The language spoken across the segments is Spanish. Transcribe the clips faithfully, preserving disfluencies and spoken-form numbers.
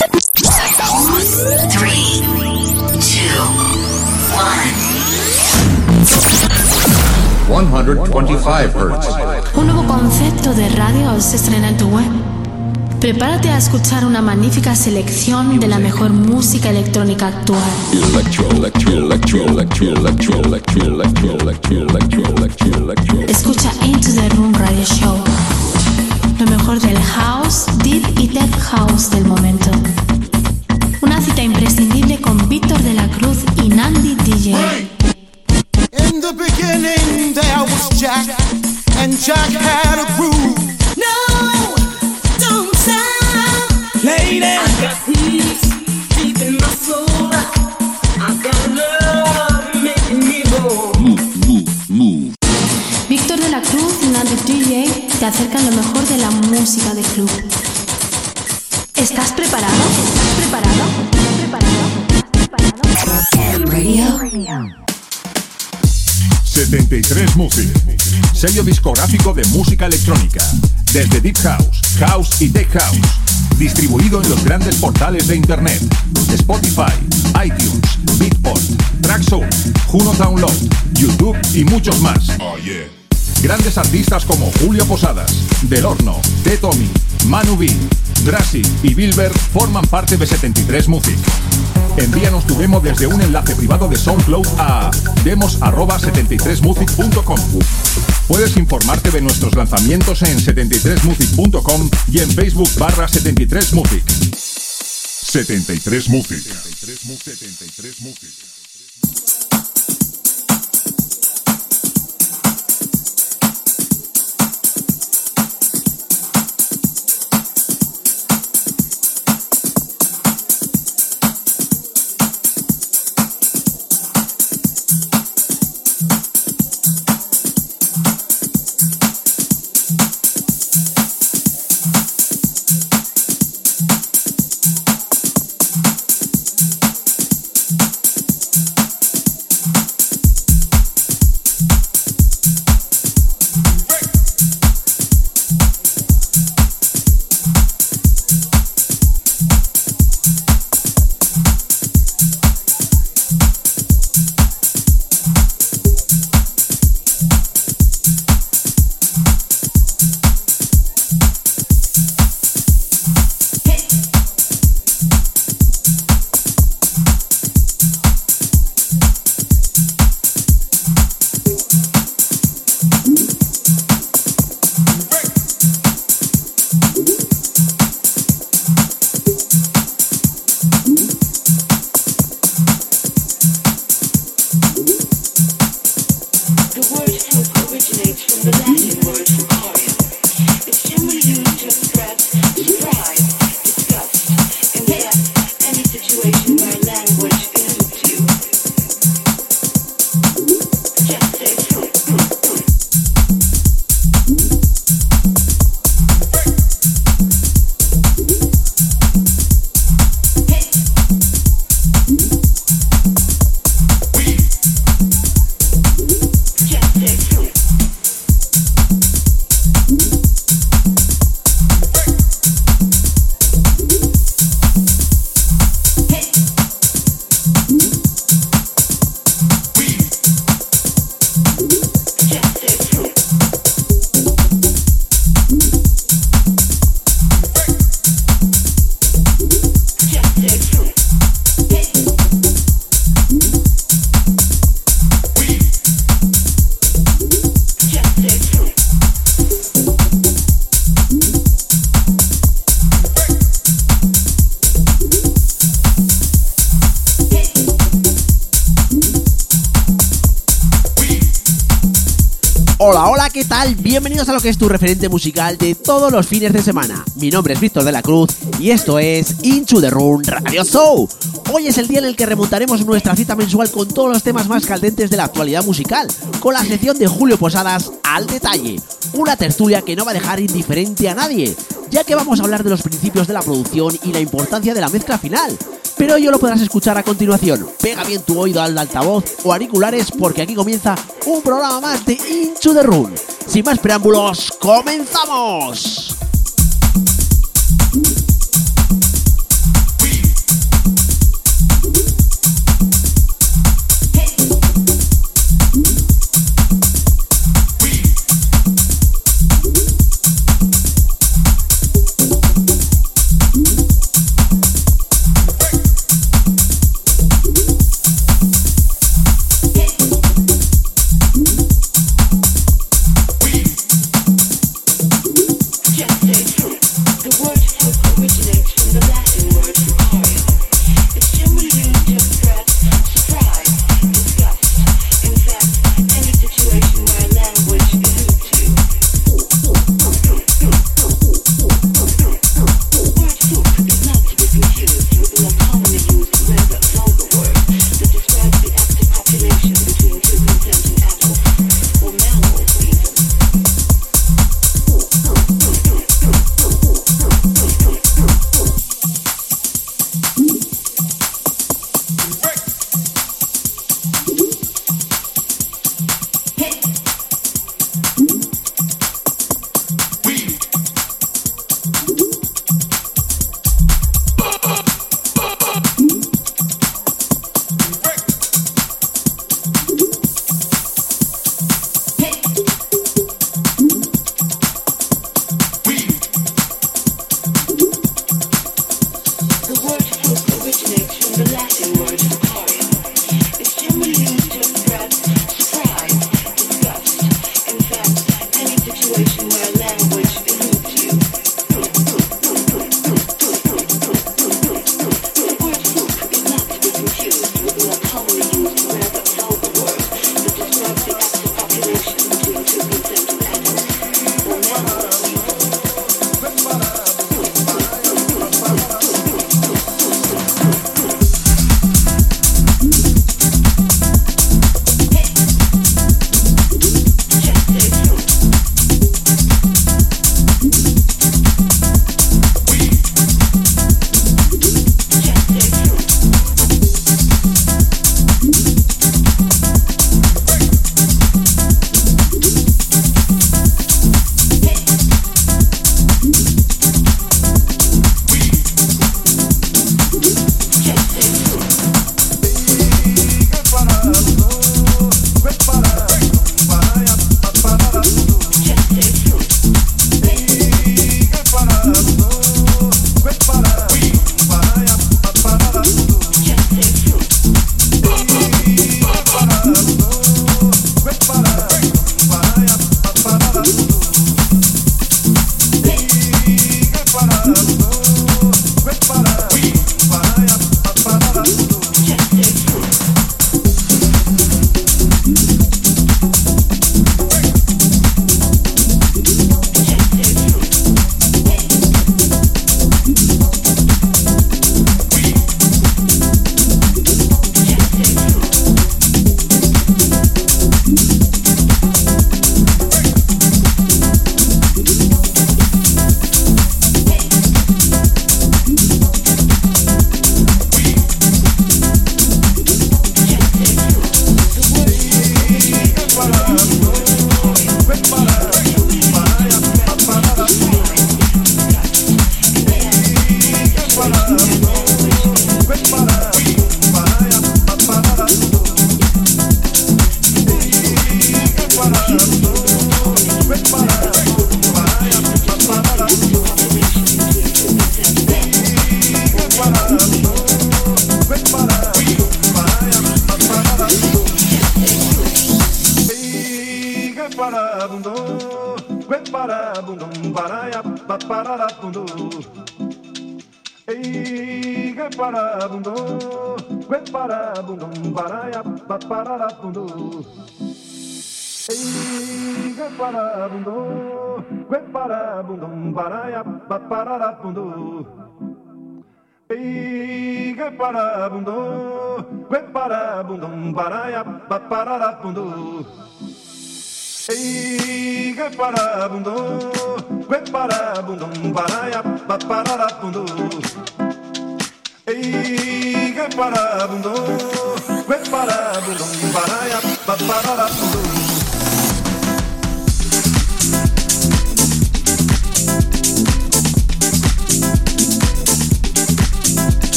ciento veinticinco hertz. Un nuevo concepto de radio se estrena en tu web. Prepárate a escuchar una magnífica selección de la mejor música electrónica actual. Escucha Into the Room Radio Show, lo mejor del house, deep y tech house del momento. Una cita imprescindible con Víctor de la Cruz y Nandy D J. In the beginning there was Jack, and Jack had a groove. Lady, I got peace deep in my soul. I got love making me roll. Move, move, move. Víctor de la Cruz y Nandy D J te acercan lo mejor de la música de club. ¿Estás preparado? ¿Estás preparado? ¿Estás preparado? ¿Estás preparado? Radio. setenta y tres Music, sello discográfico de música electrónica, desde Deep House, House y Tech House. Distribuido en los grandes portales de internet, Spotify, iTunes, Beatport, Trackzone, Juno Download, YouTube y muchos más. Oh, yeah. Grandes artistas como Julio Posadas, Del Horno, Tommy, Manu B, Grassi y Bilber forman parte de setenta y tres Music. Envíanos tu demo desde un enlace privado de SoundCloud a demos arroba setenta y tres music punto com. Puedes informarte de nuestros lanzamientos en setenta y tres music punto com y en Facebook barra setenta y tres music. setenta y tres Music. setenta y tres Music. Bienvenidos a lo que es tu referente musical de todos los fines de semana. Mi nombre es Víctor de la Cruz y esto es Into the Room Radio Show. Hoy es el día en el que remontaremos nuestra cita mensual con todos los temas más candentes de la actualidad musical, con la sección de Julio Posadas al detalle. Una tertulia que no va a dejar indiferente a nadie, ya que vamos a hablar de los principios de la producción y la importancia de la mezcla final. Pero ello lo podrás escuchar a continuación. Pega bien tu oído al altavoz o auriculares porque aquí comienza un programa más de Into the Room. Sin más preámbulos, ¡comenzamos!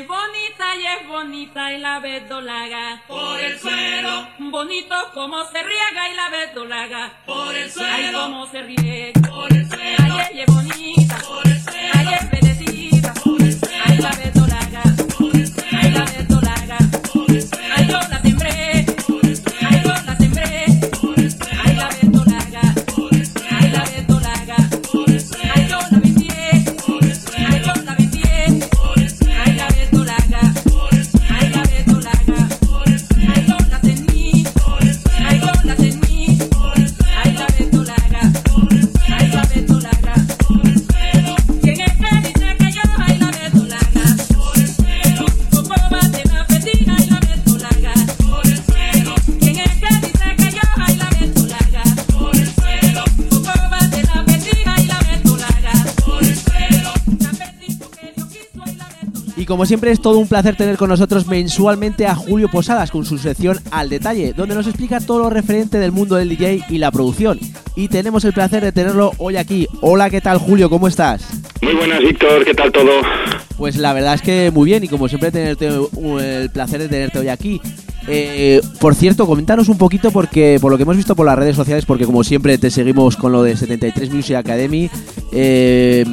es bonita y es bonita y la verdolaga por el suelo. Bonito como se riega y la verdolaga por el suelo. Ay, como se ríe por el suelo. Ay, ella es bonita por el suelo. Ay, es bendecida por el suelo. Ay, la verdolaga por el suelo. Ay, la verdolaga por el suelo. Ay, yo la sembré. Como siempre es todo un placer tener con nosotros mensualmente a Julio Posadas con su sección Al Detalle, donde nos explica todo lo referente del mundo del D J y la producción. Y tenemos el placer de tenerlo hoy aquí. Hola, ¿qué tal, Julio? ¿Cómo estás? Muy buenas, Víctor, ¿qué tal todo? Pues la verdad es que muy bien y como siempre tenerte, el placer de tenerte hoy aquí. Eh, por cierto, coméntanos un poquito porque por lo que hemos visto por las redes sociales, porque como siempre te seguimos con lo de setenta y tres Music Academy, eh,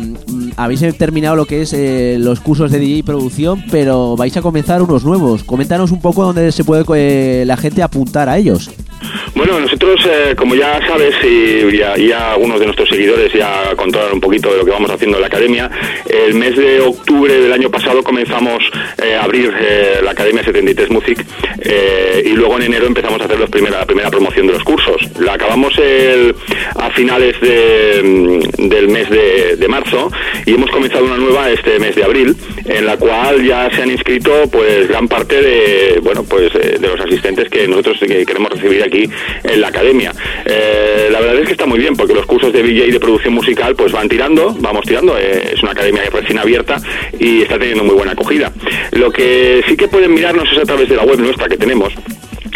habéis terminado lo que es eh, los cursos de D J y producción, pero vais a comenzar unos nuevos. Coméntanos un poco dónde se puede eh, la gente apuntar a ellos. Bueno, nosotros, eh, como ya sabes, y, ya, y ya algunos de nuestros seguidores ya contaron un poquito de lo que vamos haciendo en la academia, el mes de octubre del año pasado comenzamos eh, a abrir eh, la Academia setenta y tres Music eh, y luego en enero empezamos a hacer los primera, la primera promoción de los cursos. La acabamos el, a finales de, del mes de, de marzo y hemos comenzado una nueva este mes de abril, en la cual ya se han inscrito pues gran parte de, bueno, pues, de los asistentes que nosotros queremos recibir aquí en la academia. Eh, la verdad es que está muy bien porque los cursos de D J y de producción musical pues van tirando, vamos tirando, eh, es una academia recién abierta y está teniendo muy buena acogida. Lo que sí que pueden mirarnos es a través de la web nuestra que tenemos,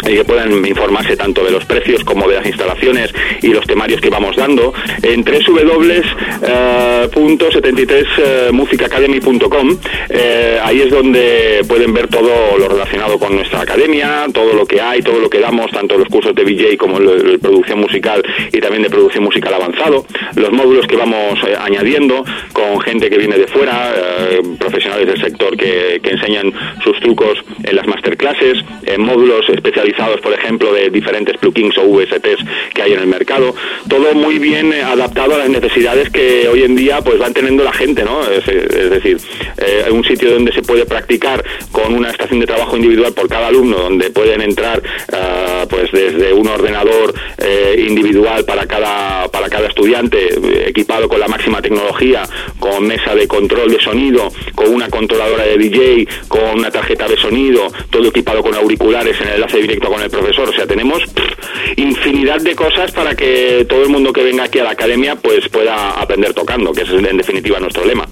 y que puedan informarse tanto de los precios como de las instalaciones y los temarios que vamos dando en doble u doble u doble u punto setenta y tres music academy punto com. eh, ahí es donde pueden ver todo lo relacionado con nuestra academia, todo lo que hay, todo lo que damos, tanto los cursos de D J como de producción musical y también de producción musical avanzado, los módulos que vamos eh, añadiendo con gente que viene de fuera, eh, profesionales del sector que, que enseñan sus trucos en las masterclasses, en módulos especializados, por ejemplo, de diferentes plugins o V S Ts que hay en el mercado. Todo muy bien adaptado a las necesidades que hoy en día pues van teniendo la gente, ¿no? Es, es decir, eh, un sitio donde se puede practicar con una estación de trabajo individual por cada alumno, donde pueden entrar uh, pues desde un ordenador eh, individual para cada, para cada estudiante, equipado con la máxima tecnología, con mesa de control de sonido, con una controladora de D J, con una tarjeta de sonido, todo equipado con auriculares en el enlace directo con el profesor. O sea, tenemos pff, infinidad de cosas para que todo el mundo que venga aquí a la academia pues pueda aprender tocando, que ese es en definitiva nuestro lema.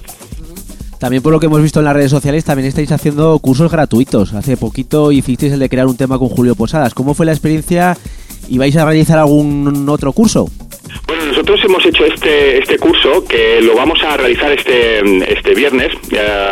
También por lo que hemos visto en las redes sociales, también estáis haciendo cursos gratuitos. Hace poquito hicisteis el de crear un tema con Julio Posadas. ¿Cómo fue la experiencia? ¿Y vais a realizar algún otro curso? Bueno, nosotros hemos hecho este este curso que lo vamos a realizar este este viernes, eh,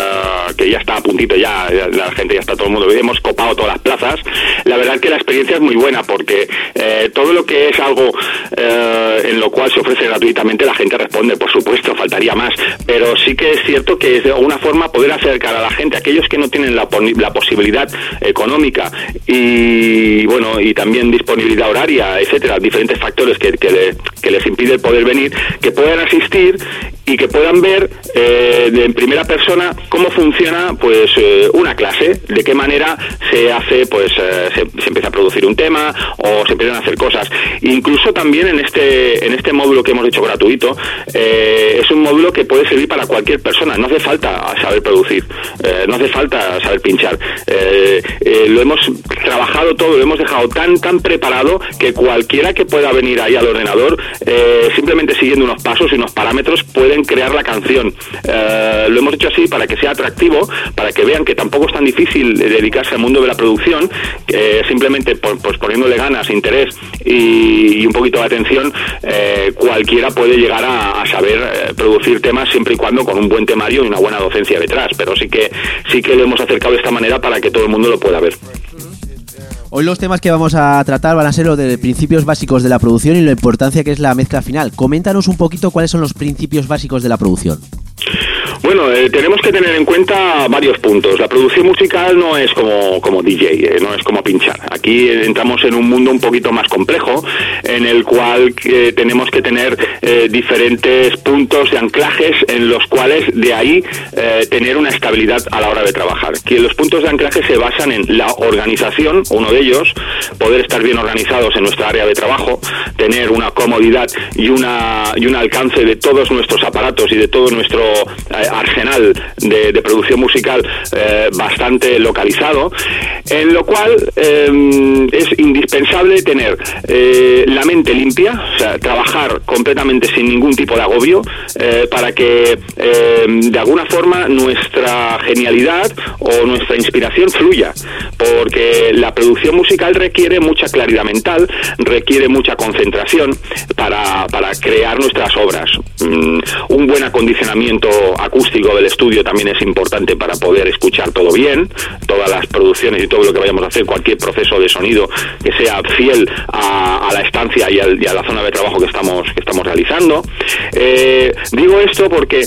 que ya está a puntito, ya, ya la gente ya está, todo el mundo, hemos copado todas las plazas. La verdad es que la experiencia es muy buena porque eh, todo lo que es algo eh, en lo cual se ofrece gratuitamente, la gente responde, por supuesto, faltaría más, pero sí que es cierto que es de alguna forma poder acercar a la gente, a aquellos que no tienen la, la posibilidad económica y bueno, y también disponibilidad horaria, etcétera, diferentes factores que, que, le, que les impide el poder venir, que puedan asistir y que puedan ver eh, de, en primera persona cómo funciona pues eh, una clase, de qué manera se hace, pues eh, se, se empieza a producir un tema o se empiezan a hacer cosas. Incluso también en este en este módulo que hemos hecho gratuito, eh, es un módulo que puede servir para cualquier persona, no hace falta saber producir, eh, no hace falta saber pinchar, eh, eh, lo hemos trabajado todo, lo hemos dejado tan tan preparado que cualquiera que pueda venir ahí al ordenador, eh, simplemente siguiendo unos pasos y unos parámetros, pueden pueden crear la canción. Eh, lo hemos hecho así para que sea atractivo, para que vean que tampoco es tan difícil dedicarse al mundo de la producción, eh, simplemente por, pues poniéndole ganas, interés y, y un poquito de atención, eh, cualquiera puede llegar a, a saber eh, producir temas, siempre y cuando con un buen temario y una buena docencia detrás, pero sí que sí que lo hemos acercado de esta manera para que todo el mundo lo pueda ver. Hoy los temas que vamos a tratar van a ser los de principios básicos de la producción y la importancia que es la mezcla final. Coméntanos un poquito cuáles son los principios básicos de la producción. Bueno, eh, tenemos que tener en cuenta varios puntos. La producción musical no es como, como D J, eh, no es como pinchar. Aquí entramos en un mundo un poquito más complejo, en el cual eh, tenemos que tener eh, diferentes puntos de anclajes, en los cuales de ahí eh, tener una estabilidad a la hora de trabajar. Que los puntos de anclaje se basan en la organización, uno de ellos, poder estar bien organizados en nuestra área de trabajo, tener una comodidad y, una, y un alcance de todos nuestros aparatos y de todo nuestro arsenal de, de producción musical eh, bastante localizado, en lo cual eh, es indispensable tener eh, la mente limpia, o sea, trabajar completamente sin ningún tipo de agobio, eh, para que eh, de alguna forma nuestra genialidad o nuestra inspiración fluya, porque la producción musical requiere mucha claridad mental, requiere mucha concentración para, para crear nuestras obras. Mm, un buen acondicionamiento acústico del estudio también es importante para poder escuchar todo bien, todas las producciones y todo lo que vayamos a hacer, cualquier proceso de sonido que sea fiel a, a la estancia y, al, y a la zona de trabajo que estamos, que estamos realizando. Eh, digo esto porque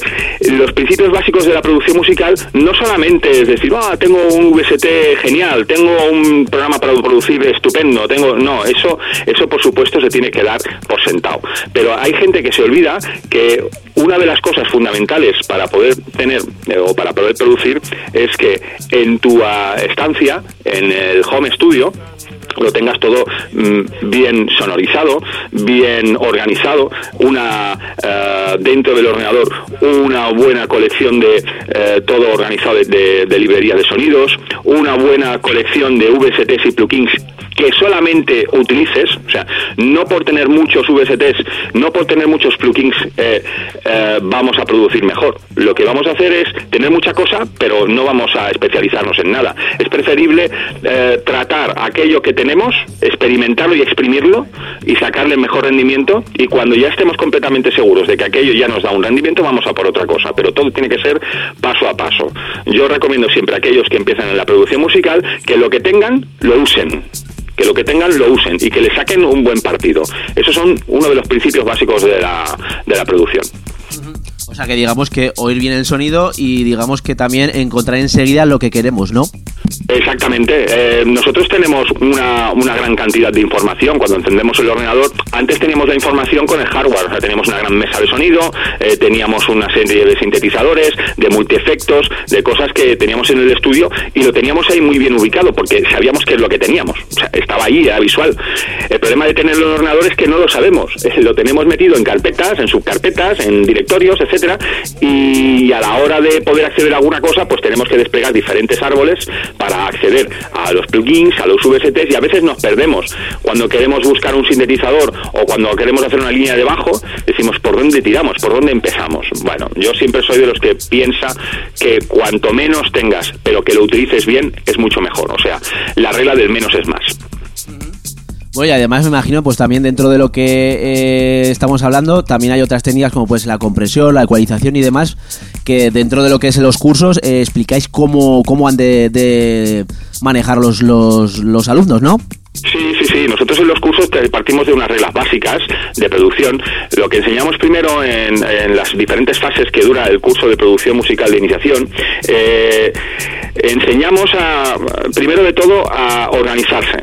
los principios básicos de la producción musical no solamente es decir, ah, tengo un V S T genial, tengo un programa para producir estupendo, tengo... No, eso, eso por supuesto se tiene que dar por sentado. Pero hay gente que se olvida que una de las cosas fundamentales para poder tener o para poder producir es que en tu uh, estancia, en el home studio, lo tengas todo mm, bien sonorizado, bien organizado, una uh, dentro del ordenador una buena colección de uh, todo organizado de, de, de librería de sonidos, una buena colección de V S Ts y plugins que solamente utilices, o sea, no por tener muchos V S Ts, no por tener muchos plugins eh, eh, vamos a producir mejor. Lo que vamos a hacer es tener mucha cosa, pero no vamos a especializarnos en nada. Es preferible eh, tratar aquello que tenemos, experimentarlo y exprimirlo y sacarle mejor rendimiento, y cuando ya estemos completamente seguros de que aquello ya nos da un rendimiento, vamos a por otra cosa, pero todo tiene que ser paso a paso. Yo recomiendo siempre a aquellos que empiezan en la producción musical que lo que tengan, lo usen. Que lo que tengan lo usen y que le saquen un buen partido. Esos son uno de los principios básicos de la, de la producción. O sea que digamos que oír bien el sonido y digamos que también encontrar enseguida lo que queremos, ¿no? Exactamente. Eh, nosotros tenemos una, una gran cantidad de información. Cuando encendemos el ordenador, antes teníamos la información con el hardware. O sea, teníamos una gran mesa de sonido, eh, teníamos una serie de sintetizadores, de multiefectos, de cosas que teníamos en el estudio y lo teníamos ahí muy bien ubicado porque sabíamos qué es lo que teníamos. O sea, estaba ahí, era visual. El problema de tenerlo en el ordenador es que no lo sabemos. Eh, lo tenemos metido en carpetas, en subcarpetas, en directorios, etcétera. Y a la hora de poder acceder a alguna cosa, pues tenemos que desplegar diferentes árboles para acceder a los plugins, a los V S Ts, y a veces nos perdemos. Cuando queremos buscar un sintetizador o cuando queremos hacer una línea de bajo, decimos, ¿por dónde tiramos? ¿Por dónde empezamos? Bueno, yo siempre soy de los que piensa que cuanto menos tengas, pero que lo utilices bien, es mucho mejor. O sea, la regla del menos es más. Bueno, y además me imagino, pues también dentro de lo que eh, estamos hablando, también hay otras técnicas como pues la compresión, la ecualización y demás, que dentro de lo que es en los cursos eh, explicáis cómo, cómo han de, de manejar los, los, los alumnos, ¿no? Sí, sí, sí. Nosotros en los cursos partimos de unas reglas básicas de producción. Lo que enseñamos primero en, en las diferentes fases que dura el curso de producción musical de iniciación, eh, enseñamos a, primero de todo a organizarse.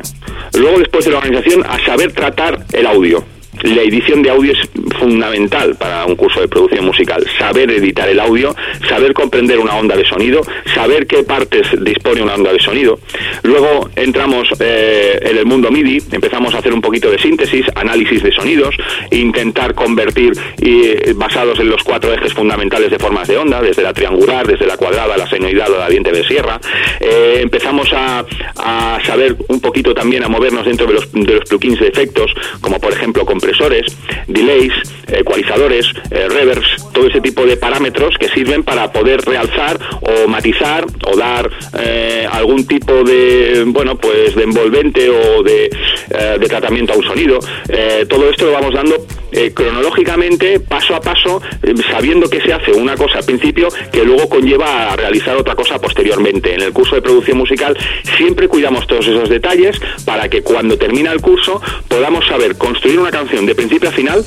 Luego, después de la organización, a saber tratar el audio. La edición de audio es fundamental para un curso de producción musical. Saber editar el audio, saber comprender una onda de sonido, saber qué partes dispone una onda de sonido. Luego entramos eh, en el mundo MIDI, empezamos a hacer un poquito de síntesis, análisis de sonidos, intentar convertir y, basados en los cuatro ejes fundamentales de formas de onda, desde la triangular, desde la cuadrada, la senoidal o la diente de sierra. Eh, empezamos a, a saber un poquito también a movernos dentro de los, de los plugins de efectos, como por ejemplo compresión, compresores, delays, ecualizadores, eh, reverbs, todo ese tipo de parámetros que sirven para poder realzar o matizar o dar eh, algún tipo de, bueno, pues de envolvente o de, eh, de tratamiento a un sonido. Eh, todo esto lo vamos dando eh, cronológicamente, paso a paso, eh, sabiendo que se hace una cosa al principio que luego conlleva a realizar otra cosa posteriormente. En el curso de producción musical siempre cuidamos todos esos detalles para que cuando termina el curso podamos saber construir una canción de principio a final,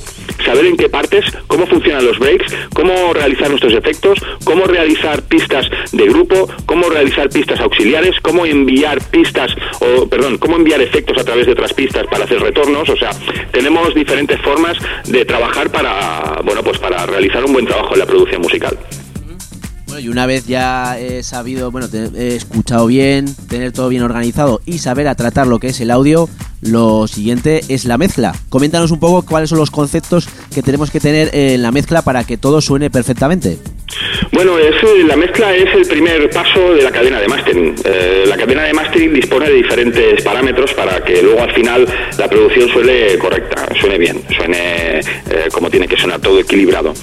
saber en qué partes, cómo funcionan los breaks, cómo realizar nuestros efectos, cómo realizar pistas de grupo, cómo realizar pistas auxiliares, cómo enviar pistas o perdón, cómo enviar efectos a través de otras pistas para hacer retornos. O sea, tenemos diferentes formas de trabajar para, bueno, pues para realizar un buen trabajo en la producción musical. Bueno, y una vez ya he sabido, bueno, te, he escuchado bien, tener todo bien organizado y saber a tratar lo que es el audio, lo siguiente es la mezcla. Coméntanos un poco cuáles son los conceptos que tenemos que tener en la mezcla para que todo suene perfectamente. Bueno, es, la mezcla es el primer paso de la cadena de mastering. Eh, la cadena de mastering dispone de diferentes parámetros para que luego al final la producción suene correcta, suene bien, suene eh, como tiene que sonar, todo equilibrado.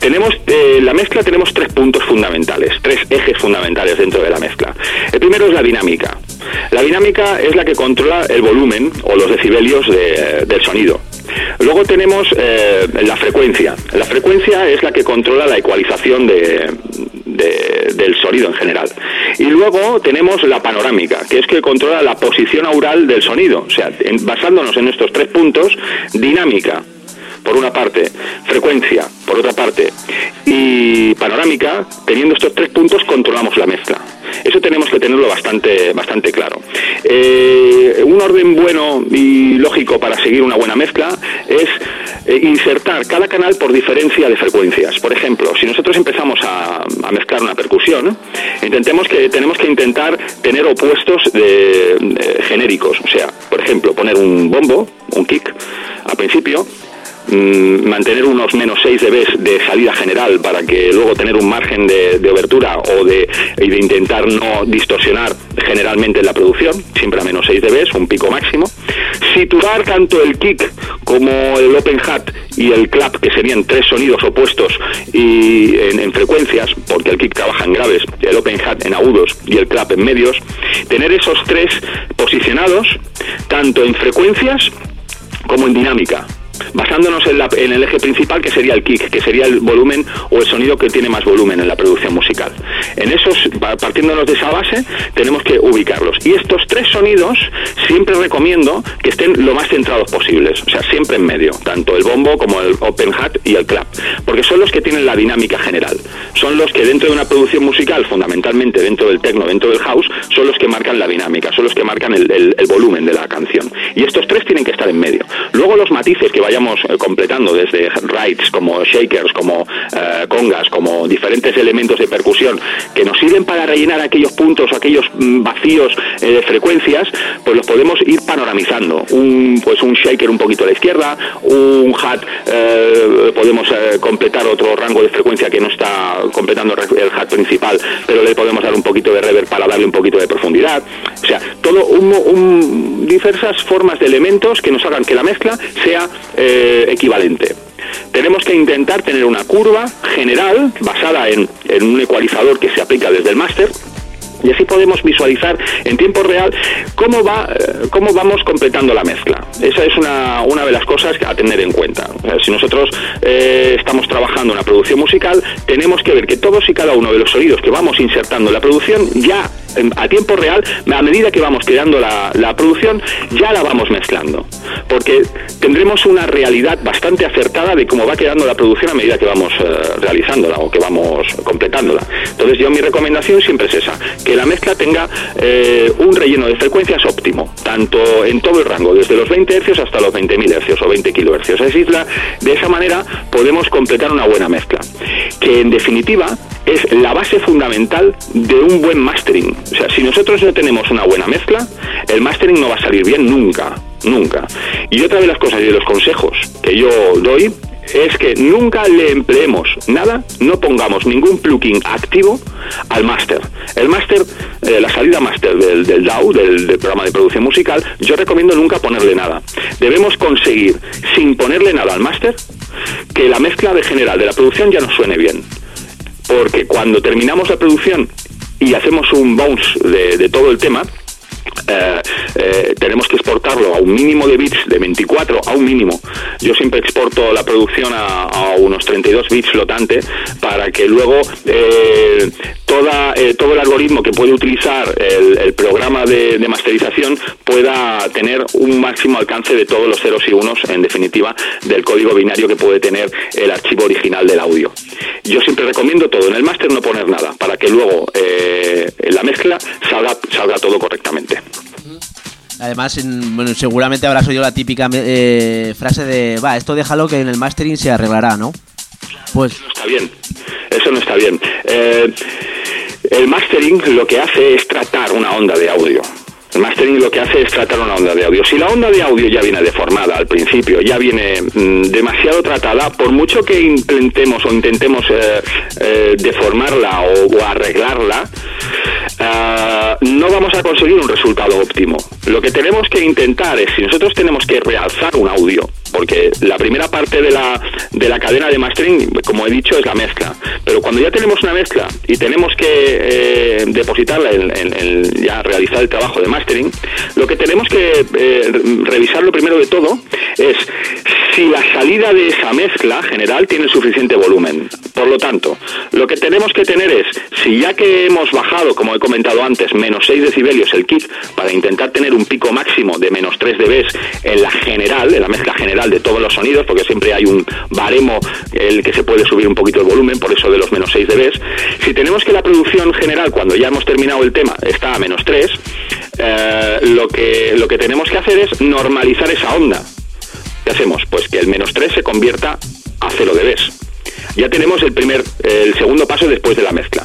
Tenemos eh, la mezcla tenemos tres puntos fundamentales, tres ejes fundamentales dentro de la mezcla. El primero es la dinámica. La dinámica es la que controla el volumen o los decibelios de, del sonido. Luego tenemos eh, la frecuencia. La frecuencia es la que controla la ecualización de, de, del sonido en general. Y luego tenemos la panorámica, que es que controla la posición aural del sonido. O sea, en, basándonos en estos tres puntos, dinámica, por una parte, frecuencia, por otra parte, y panorámica, teniendo estos tres puntos, controlamos la mezcla. Eso tenemos que tenerlo bastante bastante claro. Eh, un orden bueno y lógico para seguir una buena mezcla es eh, insertar cada canal por diferencia de frecuencias. Por ejemplo, si nosotros empezamos a, a mezclar una percusión, intentemos que tenemos que intentar tener opuestos de, de, genéricos. O sea, por ejemplo, poner un bombo, un kick, al principio, mantener unos menos seis dB de salida general para que luego tener un margen de, de obertura o de, de intentar no distorsionar generalmente en la producción, siempre a menos seis decibelios, un pico máximo. Situar tanto el kick como el open hat y el clap, que serían tres sonidos opuestos y en, en frecuencias, porque el kick trabaja en graves, el open hat en agudos y el clap en medios. Tener esos tres posicionados tanto en frecuencias como en dinámica, basándonos en, la, en el eje principal, que sería el kick, que sería el volumen o el sonido que tiene más volumen en la producción musical. En esos, partiéndonos de esa base, tenemos que ubicarlos. Y estos tres sonidos siempre recomiendo que estén lo más centrados posibles, o sea, siempre en medio, tanto el bombo como el open hat y el clap, porque son los que tienen la dinámica general, son los que dentro de una producción musical, fundamentalmente dentro del techno, dentro del house, son los que marcan la dinámica, son los que marcan el, el, el volumen de la canción, y estos tres tienen que estar en medio. Luego los matices que vayamos completando, desde rides como shakers, como eh, congas, como diferentes elementos de percusión que nos sirven para rellenar aquellos puntos, aquellos vacíos eh, de frecuencias, pues los podemos ir panoramizando. Un, pues un shaker un poquito a la izquierda, un hat, eh, podemos eh, completar otro rango de frecuencia que no está completando el hat principal, pero le podemos dar un poquito de reverb para darle un poquito de profundidad. O sea, todo un, un, diversas formas de elementos que nos hagan que la mezcla sea Eh, equivalente. Tenemos que intentar tener una curva general basada en, en un ecualizador que se aplica desde el máster, y así podemos visualizar en tiempo real cómo va cómo vamos completando la mezcla. Esa es una, una de las cosas a tener en cuenta. O sea, si nosotros eh, estamos trabajando una producción musical, tenemos que ver que todos y cada uno de los sonidos que vamos insertando en la producción, ya a tiempo real, a medida que vamos creando la, la producción, ya la vamos mezclando, porque tendremos una realidad bastante acertada de cómo va quedando la producción a medida que vamos eh, realizándola o que vamos completándola. Entonces, yo mi recomendación siempre es esa, que la mezcla tenga eh, un relleno de frecuencias óptimo, tanto en todo el rango, desde los veinte hercios hasta los veinte mil hercios o veinte kilohercios. Es isla, de esa manera podemos completar una buena mezcla, que en definitiva es la base fundamental de un buen mastering. O sea, si nosotros no tenemos una buena mezcla, el mastering no va a salir bien nunca, nunca. Y otra de las cosas y de los consejos que yo doy es que nunca le empleemos nada, no pongamos ningún plugin activo al máster. El máster, eh, la salida máster del, del D A W, del, del programa de producción musical, yo recomiendo nunca ponerle nada. Debemos conseguir, sin ponerle nada al máster, que la mezcla de general de la producción ya nos suene bien. Porque cuando terminamos la producción y hacemos un bounce de, de todo el tema, Eh, eh, tenemos que exportarlo a un mínimo de bits, de veinticuatro a un mínimo. Yo siempre exporto la producción a, a unos treinta y dos bits flotante, para que luego eh, toda, eh, todo el algoritmo que puede utilizar el, el programa de, de masterización pueda tener un máximo alcance de todos los ceros y unos, en definitiva, del código binario que puede tener el archivo original del audio. Yo siempre recomiendo todo en el máster, no poner nada, para que luego eh, en la mezcla salga, salga todo correctamente. Además, en, bueno, seguramente habrás oído la típica eh, frase de va, esto déjalo que en el mastering se arreglará, ¿no? Pues eso no está bien, eso no está bien. Eh, el mastering lo que hace es tratar una onda de audio. El mastering lo que hace es tratar una onda de audio. Si la onda de audio ya viene deformada al principio, ya viene mmm, demasiado tratada, por mucho que intentemos o intentemos eh, eh, deformarla o, o arreglarla, uh, no vamos a conseguir un resultado óptimo. Lo que tenemos que intentar es, si nosotros tenemos que realzar un audio, porque la primera parte de la, de la cadena de mastering, como he dicho, es la mezcla. Pero cuando ya tenemos una mezcla y tenemos que eh, depositarla, en, en, en ya realizar el trabajo de mastering, lo que tenemos que eh, revisarlo primero de todo es si la salida de esa mezcla general tiene suficiente volumen. Por lo tanto, lo que tenemos que tener es, si ya que hemos bajado, como he comentado antes, menos seis decibelios el kick, para intentar tener un pico máximo de menos tres dB en la general, en la mezcla general de todos los sonidos, porque siempre hay un baremo el que se puede subir un poquito el volumen, por eso de los menos seis dB. Si tenemos que la producción general, cuando ya hemos terminado el tema, está a menos tres, eh, lo que lo que tenemos que hacer es normalizar esa onda. ¿Qué hacemos? Pues que el menos tres se convierta a cero dB. Ya tenemos el primer, el segundo paso después de la mezcla.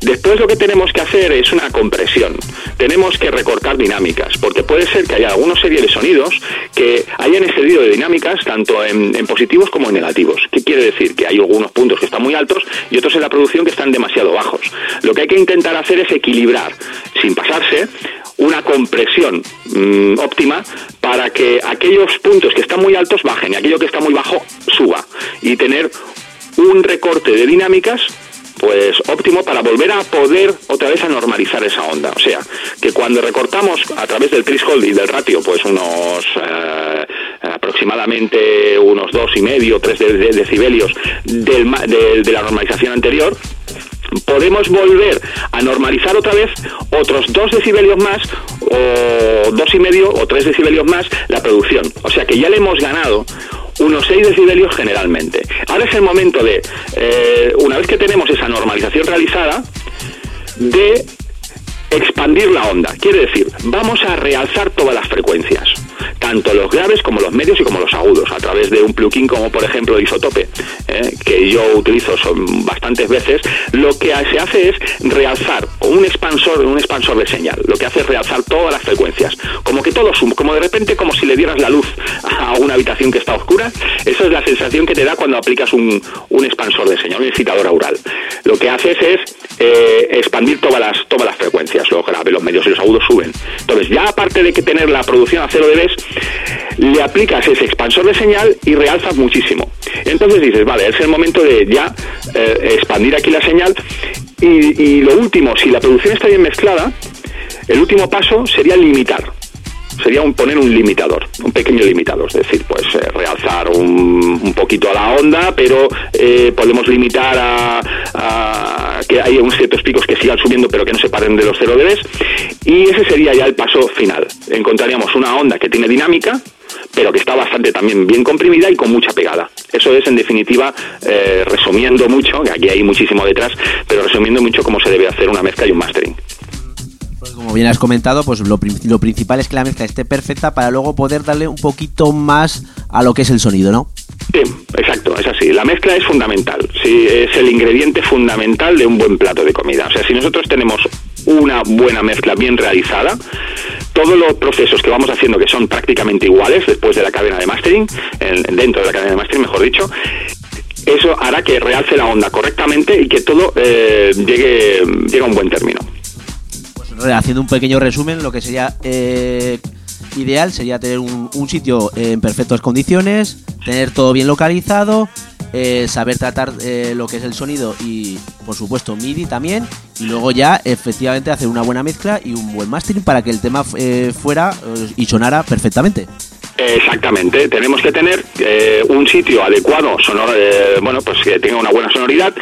Después lo que tenemos que hacer es una compresión. Tenemos que recortar dinámicas, porque puede ser que haya alguna serie de sonidos que hayan excedido de dinámicas, tanto en, en positivos como en negativos. ¿Qué quiere decir? Que hay algunos puntos que están muy altos y otros en la producción que están demasiado bajos. Lo que hay que intentar hacer es equilibrar, sin pasarse, una compresión mmm, óptima, para que aquellos puntos que están muy altos bajen y aquello que está muy bajo suba, y tener un recorte de dinámicas pues óptimo para volver a poder otra vez a normalizar esa onda. O sea, que cuando recortamos a través del threshold y del ratio, pues unos eh, aproximadamente unos dos y medio, tres de, de decibelios del, de, de la normalización anterior, podemos volver a normalizar otra vez otros dos decibelios más, o dos y medio o tres decibelios más la producción. O sea que ya le hemos ganado unos seis decibelios generalmente. Ahora es el momento de, eh, una vez que tenemos esa normalización realizada, de expandir la onda. Quiere decir, vamos a realzar todas las frecuencias, tanto los graves como los medios y como los agudos, a través de un plugin como por ejemplo Isotope, eh, que yo utilizo son bastantes veces. Lo que se hace es realzar un expansor, un expansor de señal. Lo que hace es realzar todas las frecuencias, como que todo suma, como de repente, como si le dieras la luz a una habitación que está oscura. Esa es la sensación que te da cuando aplicas un, un expansor de señal, un excitador aural. Lo que haces es eh, expandir todas las, todas las frecuencias, los graves, los medios y los agudos suben. Entonces, ya aparte de que tener la producción a cero dB, le aplicas ese expansor de señal y realzas muchísimo. Entonces dices, vale, es el momento de ya eh, expandir aquí la señal. Y, y lo último, si la producción está bien mezclada, el último paso sería limitar. Sería un, poner un limitador, un pequeño limitador, es decir, pues eh, realzar un, un poquito a la onda, pero eh, podemos limitar a, a que haya unos ciertos picos que sigan subiendo, pero que no se paren de los cero dB, y ese sería ya el paso final. Encontraríamos una onda que tiene dinámica, pero que está bastante también bien comprimida y con mucha pegada. Eso es, en definitiva, eh, resumiendo mucho, que aquí hay muchísimo detrás, pero resumiendo mucho cómo se debe hacer una mezcla y un mastering. Como bien has comentado, pues lo, lo principal es que la mezcla esté perfecta para luego poder darle un poquito más a lo que es el sonido, ¿no? Sí, exacto, es así. La mezcla es fundamental, sí, es el ingrediente fundamental de un buen plato de comida. O sea, si nosotros tenemos una buena mezcla bien realizada, todos los procesos que vamos haciendo, que son prácticamente iguales después de la cadena de mastering, dentro de la cadena de mastering, mejor dicho, eso hará que realce la onda correctamente y que todo eh, llegue, llegue a un buen término. Pues haciendo un pequeño resumen, lo que sería eh, ideal sería tener un, un sitio en perfectas condiciones, tener todo bien localizado, eh, saber tratar eh, lo que es el sonido y, por supuesto, MIDI también, y luego ya, efectivamente, hacer una buena mezcla y un buen mastering para que el tema eh, fuera eh, y sonara perfectamente. Exactamente, tenemos que tener eh, un sitio adecuado, sonoro, eh, bueno, pues que tenga una buena sonoridad,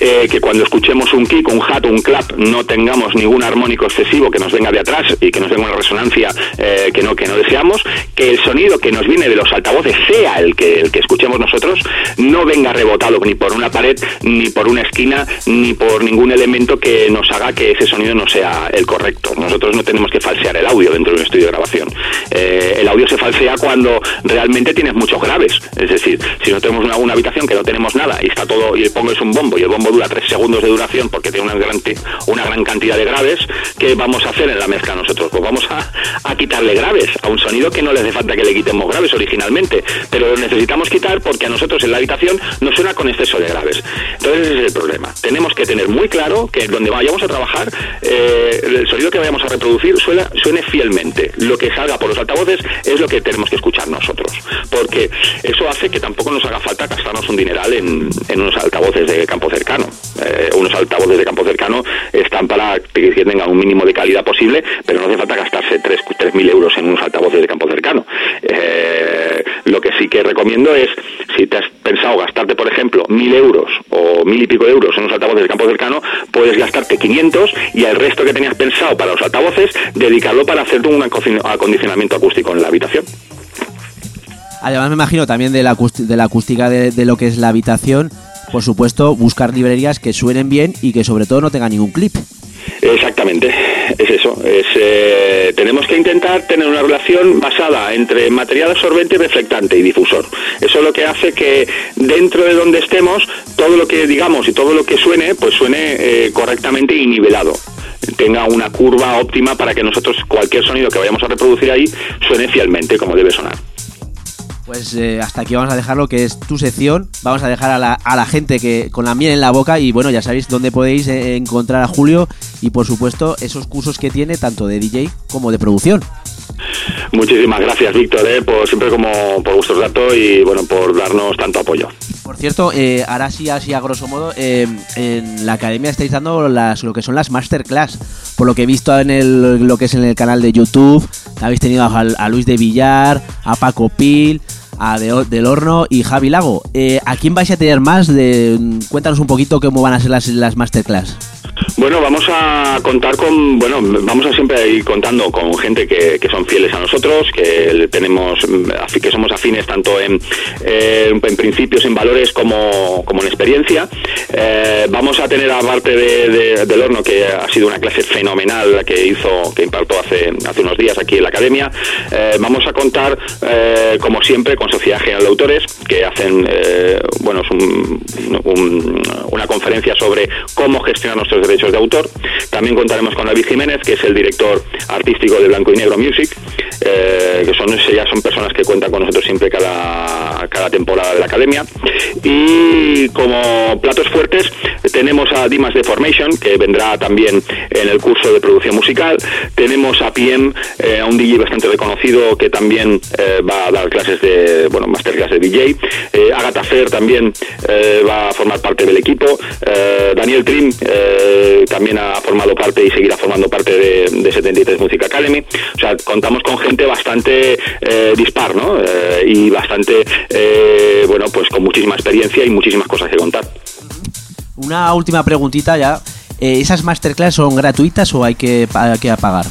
eh, que cuando escuchemos un kick, un hat, un clap, no tengamos ningún armónico excesivo que nos venga de atrás y que nos venga una resonancia eh, que no que no deseamos, que el sonido que nos viene de los altavoces sea el que el que escuchemos nosotros, no venga rebotado ni por una pared, ni por una esquina, ni por ningún elemento que nos haga que ese sonido no sea el correcto. Nosotros no tenemos que falsear el audio dentro de un estudio de grabación. Eh, el audio se falsea cuando realmente tienes muchos graves, es decir, si no tenemos una, una habitación que no tenemos nada y está todo, y pongo es un bombo y el bombo dura tres segundos de duración porque tiene una gran, una gran cantidad de graves, ¿qué vamos a hacer en la mezcla nosotros? Pues vamos a, a quitarle graves a un sonido que no le hace falta que le quitemos graves originalmente, pero lo necesitamos quitar porque a nosotros en la habitación nos suena con exceso de graves. Entonces ese es el problema, tenemos que tener muy claro que donde vayamos a trabajar eh, el sonido que vayamos a reproducir suena, suene fielmente, lo que salga por los altavoces es lo que tenemos que escuchar nosotros, porque eso hace que tampoco nos haga falta gastarnos un dineral en, en unos altavoces de campo cercano. Eh, unos altavoces de campo cercano están para que tengan un mínimo de calidad posible, pero no hace falta gastarse tres mil euros en unos altavoces de campo cercano. Eh, lo que sí que recomiendo es, si te has pensado gastarte, por ejemplo, mil euros o mil y pico de euros en unos altavoces de campo cercano, puedes gastarte quinientos y el resto que tenías pensado para los altavoces, dedicarlo para hacer un acondicionamiento acústico en la habitación. Además me imagino también de la, de la acústica de, de lo que es la habitación, por supuesto, buscar librerías que suenen bien y que sobre todo no tengan ningún clip. Exactamente, es eso. Es, eh, tenemos que intentar tener una relación basada entre material absorbente, reflectante y difusor. Eso es lo que hace que dentro de donde estemos, todo lo que digamos y todo lo que suene, pues suene eh, correctamente y nivelado. Tenga una curva óptima para que nosotros cualquier sonido que vayamos a reproducir ahí suene fielmente como debe sonar. Pues eh, hasta aquí vamos a dejar lo que es tu sección. Vamos a dejar a la, a la gente que con la miel en la boca. Y bueno, ya sabéis dónde podéis eh, encontrar a Julio. Y por supuesto, esos cursos que tiene, tanto de D J como de producción. Muchísimas gracias, Víctor, eh, por siempre como por vuestros datos y bueno, por darnos tanto apoyo. Por cierto, eh, ahora sí, así a grosso modo, eh, en la academia estáis dando las, lo que son las masterclass. Por lo que he visto en el, lo que es en el canal de YouTube, habéis tenido a, a Luis de Villar, a Paco Pil, a de, Del Horno y Javi Lago. Eh, ¿A quién vais a tener más? De, cuéntanos un poquito cómo van a ser las, las masterclass. Bueno, vamos a contar con, bueno, vamos a siempre ir contando con gente que, que son fieles a nosotros, que tenemos, que somos afines tanto en, eh, en principios, en valores como, como en experiencia. Eh, vamos a tener aparte de, de, Del Horno, que ha sido una clase fenomenal la que hizo, que impartió hace, hace unos días aquí en la academia. Eh, vamos a contar, eh, como siempre, con Sociedad General de Autores, que hacen, eh, bueno, es un, un, una conferencia sobre cómo gestionar nuestros derechos de autor. También contaremos con Luis Jiménez, que es el director artístico de Blanco y Negro Music, eh, que son ya son personas que cuentan con nosotros siempre cada, cada temporada de la academia. Y como platos fuertes tenemos a Dimas de Formation, que vendrá también en el curso de producción musical. Tenemos a Piem, eh, a un D J bastante reconocido, que también eh, va a dar clases de, bueno, masterclass de D J. eh, Agatha Fer también eh, va a formar parte del equipo. eh, Daniel Trim eh, también ha formado parte y seguirá formando parte de, de setenta y tres Music Academy. O sea, contamos con gente bastante eh, dispar, ¿no? Eh, y bastante, eh, bueno, pues con muchísima experiencia y muchísimas cosas que contar. Una última preguntita ya. Eh, ¿Esas masterclass son gratuitas o hay que, hay que pagar?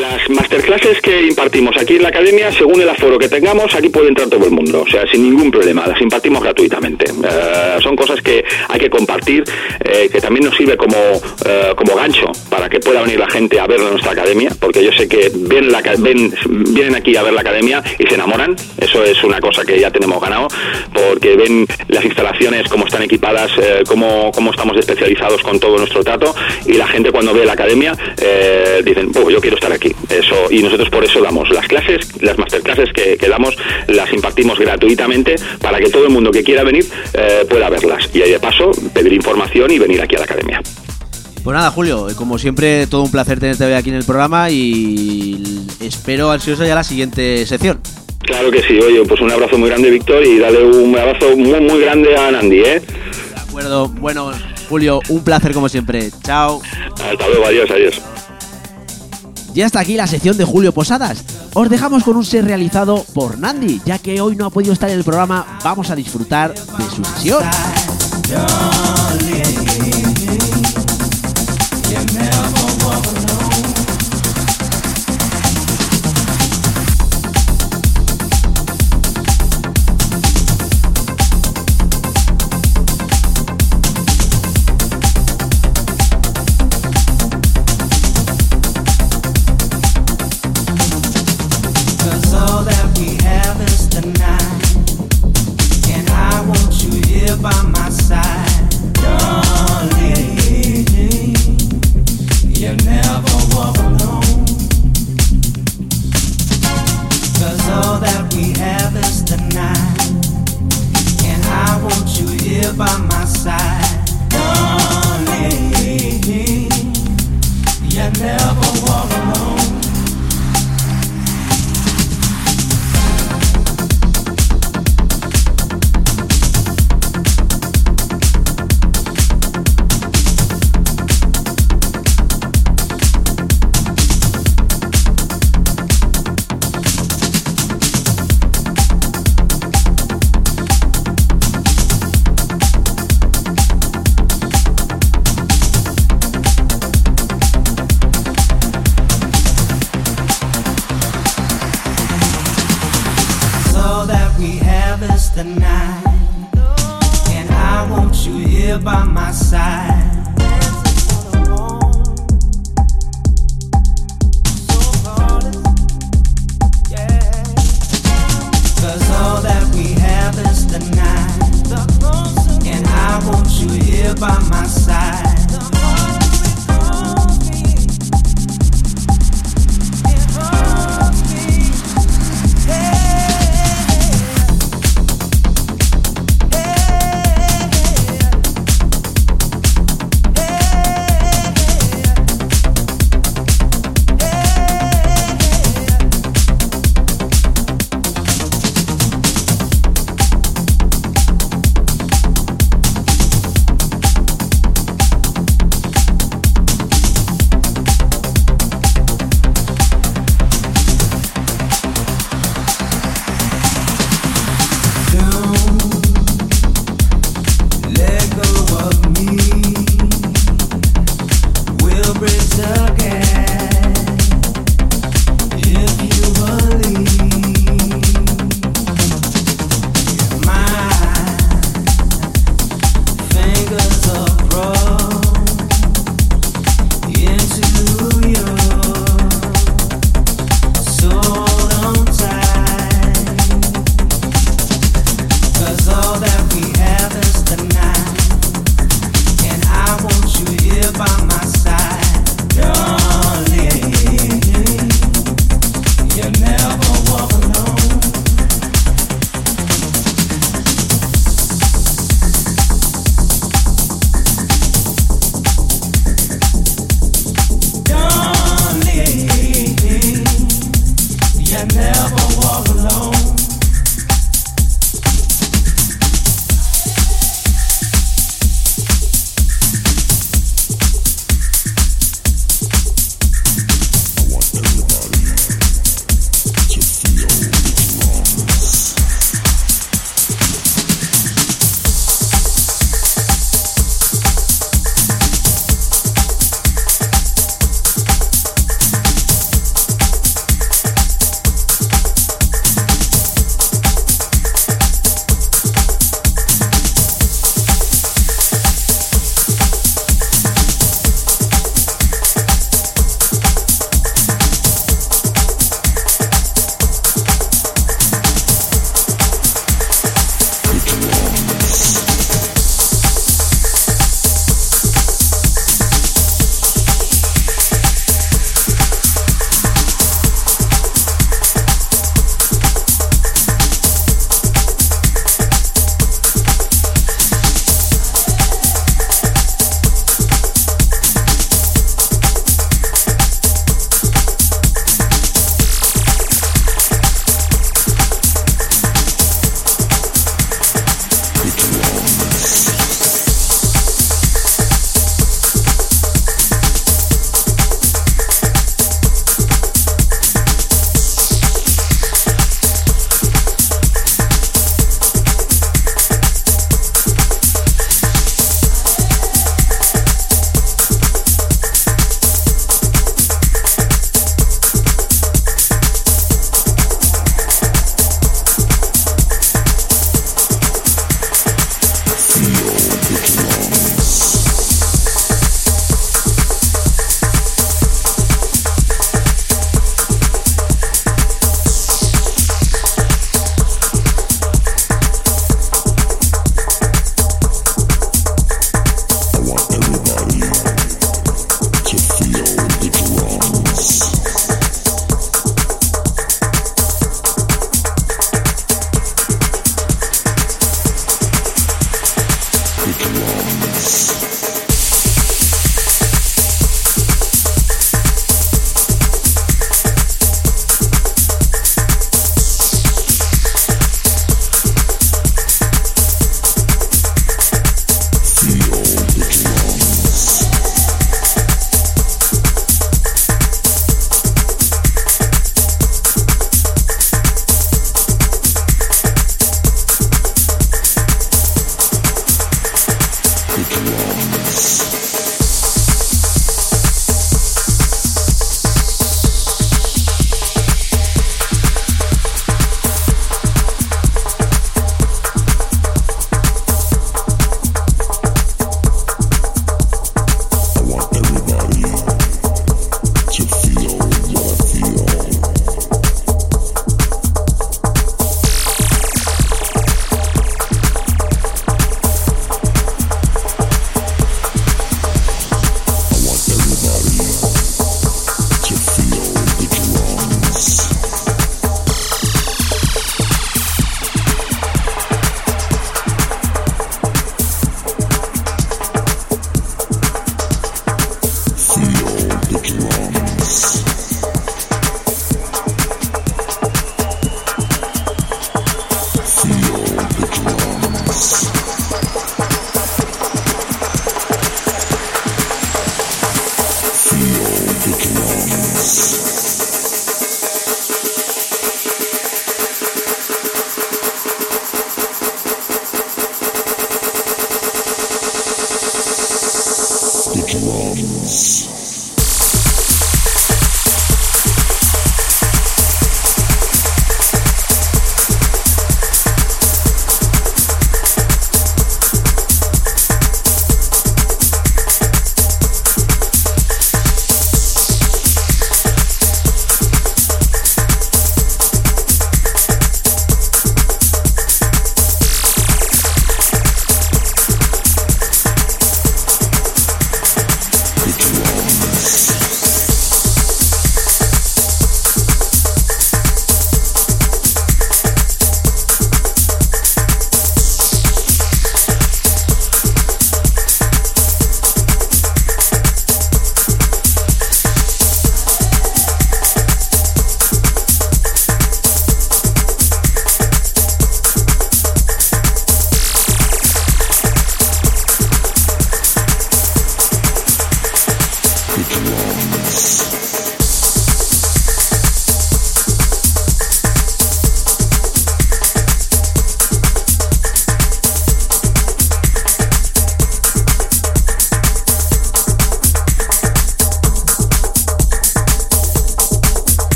Las masterclasses que impartimos aquí en la academia, según el aforo que tengamos, aquí puede entrar todo el mundo, o sea, sin ningún problema, las impartimos gratuitamente. Eh, son cosas que hay que compartir, eh, que también nos sirve como, eh, como gancho para que pueda venir la gente a ver nuestra academia, porque yo sé que ven la, ven, vienen aquí a ver la academia y se enamoran. Eso es una cosa que ya tenemos ganado, porque ven las instalaciones, cómo están equipadas, eh, cómo, cómo estamos especializados con todo nuestro trato, y la gente cuando ve la academia eh, dicen, oh, yo quiero estar aquí. aquí. Eso, y nosotros por eso damos las clases, las masterclasses que, que damos, las impartimos gratuitamente para que todo el mundo que quiera venir eh, pueda verlas. Y ahí de paso pedir información y venir aquí a la academia. Pues nada, Julio, como siempre, todo un placer tenerte hoy aquí en el programa y espero ansioso ya la siguiente sección. Claro que sí, oye, pues un abrazo muy grande, Víctor, y dale un abrazo muy, muy grande a Nandy, ¿eh? De acuerdo, bueno, Julio, un placer como siempre, chao. Hasta luego, adiós, adiós. Ya está aquí la sección de Julio Posadas. Os dejamos con un set realizado por Nandy, ya que hoy no ha podido estar en el programa, vamos a disfrutar de su sesión.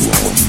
One.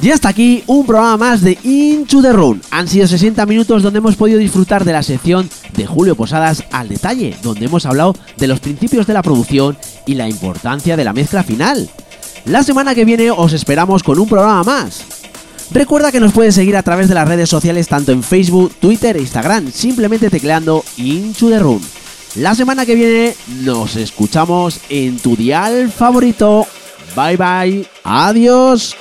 Y hasta aquí un programa más de Into the Room. Han sido sesenta minutos donde hemos podido disfrutar de la sección de Julio Posadas al detalle, donde hemos hablado de los principios de la producción y la importancia de la mezcla final. La semana que viene os esperamos con un programa más. Recuerda que nos puedes seguir a través de las redes sociales tanto en Facebook, Twitter e Instagram, simplemente tecleando Into the Room. La semana que viene nos escuchamos en tu dial favorito. Bye bye, adiós.